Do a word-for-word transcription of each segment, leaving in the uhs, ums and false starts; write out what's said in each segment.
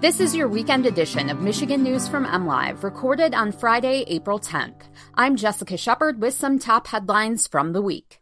This is your weekend edition of Michigan News from MLive, recorded on Friday, April tenth. I'm Jessica Shepherd with some top headlines from the week.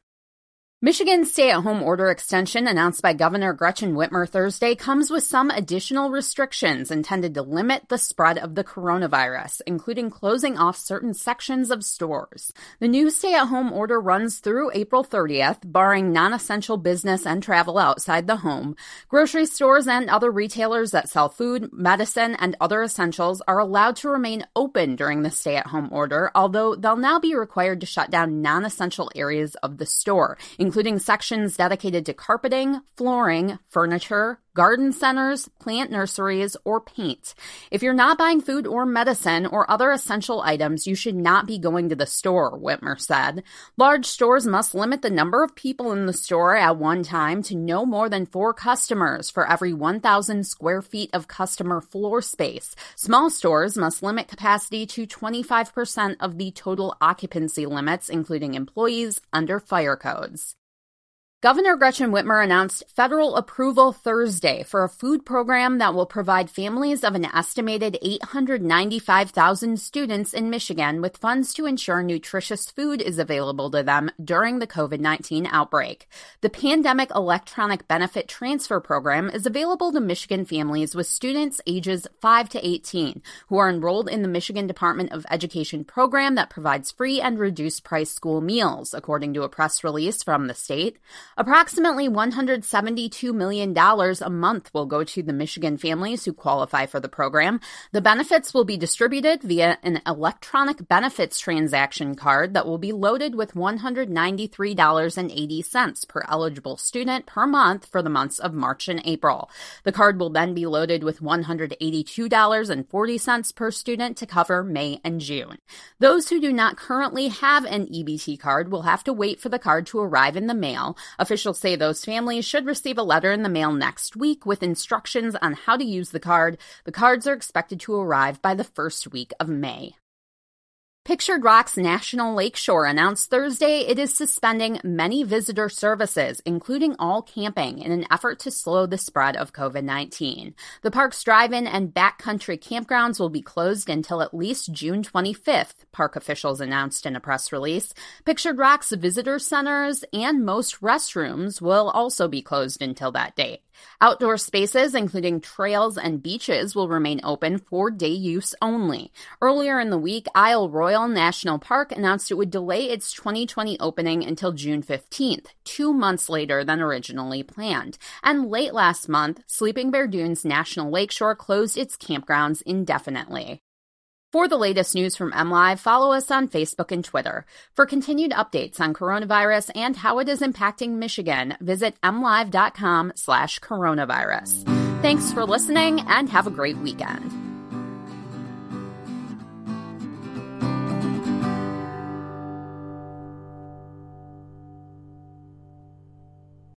Michigan's stay-at-home order extension announced by Governor Gretchen Whitmer Thursday comes with some additional restrictions intended to limit the spread of the coronavirus, including closing off certain sections of stores. The new stay-at-home order runs through April thirtieth, barring non-essential business and travel outside the home. Grocery stores and other retailers that sell food, medicine, and other essentials are allowed to remain open during the stay-at-home order, although they'll now be required to shut down non-essential areas of the store, including sections dedicated to carpeting, flooring, furniture, garden centers, plant nurseries, or paint. If you're not buying food or medicine or other essential items, you should not be going to the store, Whitmer said. Large stores must limit the number of people in the store at one time to no more than four customers for every one thousand square feet of customer floor space. Small stores must limit capacity to twenty-five percent of the total occupancy limits, including employees, under fire codes. Governor Gretchen Whitmer announced federal approval Thursday for a food program that will provide families of an estimated eight hundred ninety-five thousand students in Michigan with funds to ensure nutritious food is available to them during the COVID nineteen outbreak. The Pandemic Electronic Benefit Transfer Program is available to Michigan families with students ages five to eighteen who are enrolled in the Michigan Department of Education program that provides free and reduced-price school meals, according to a press release from the state. Approximately one hundred seventy-two million dollars a month will go to the Michigan families who qualify for the program. The benefits will be distributed via an electronic benefits transaction card that will be loaded with one hundred ninety-three dollars and eighty cents per eligible student per month for the months of March and April. The card will then be loaded with one hundred eighty-two dollars and forty cents per student to cover May and June. Those who do not currently have an E B T card will have to wait for the card to arrive in the mail. Officials say those families should receive a letter in the mail next week with instructions on how to use the card. The cards are expected to arrive by the first week of May. Pictured Rocks National Lakeshore announced Thursday it is suspending many visitor services, including all camping, in an effort to slow the spread of COVID nineteen. The park's drive-in and backcountry campgrounds will be closed until at least June twenty-fifth, park officials announced in a press release. Pictured Rocks visitor centers and most restrooms will also be closed until that date. Outdoor spaces, including trails and beaches, will remain open for day use only. Earlier in the week, Isle Royale National Park announced it would delay its twenty twenty opening until June fifteenth, two months later than originally planned. And late last month, Sleeping Bear Dunes National Lakeshore closed its campgrounds indefinitely. For the latest news from MLive, follow us on Facebook and Twitter. For continued updates on coronavirus and how it is impacting Michigan, visit mlive dot com slash coronavirus. Thanks for listening and have a great weekend.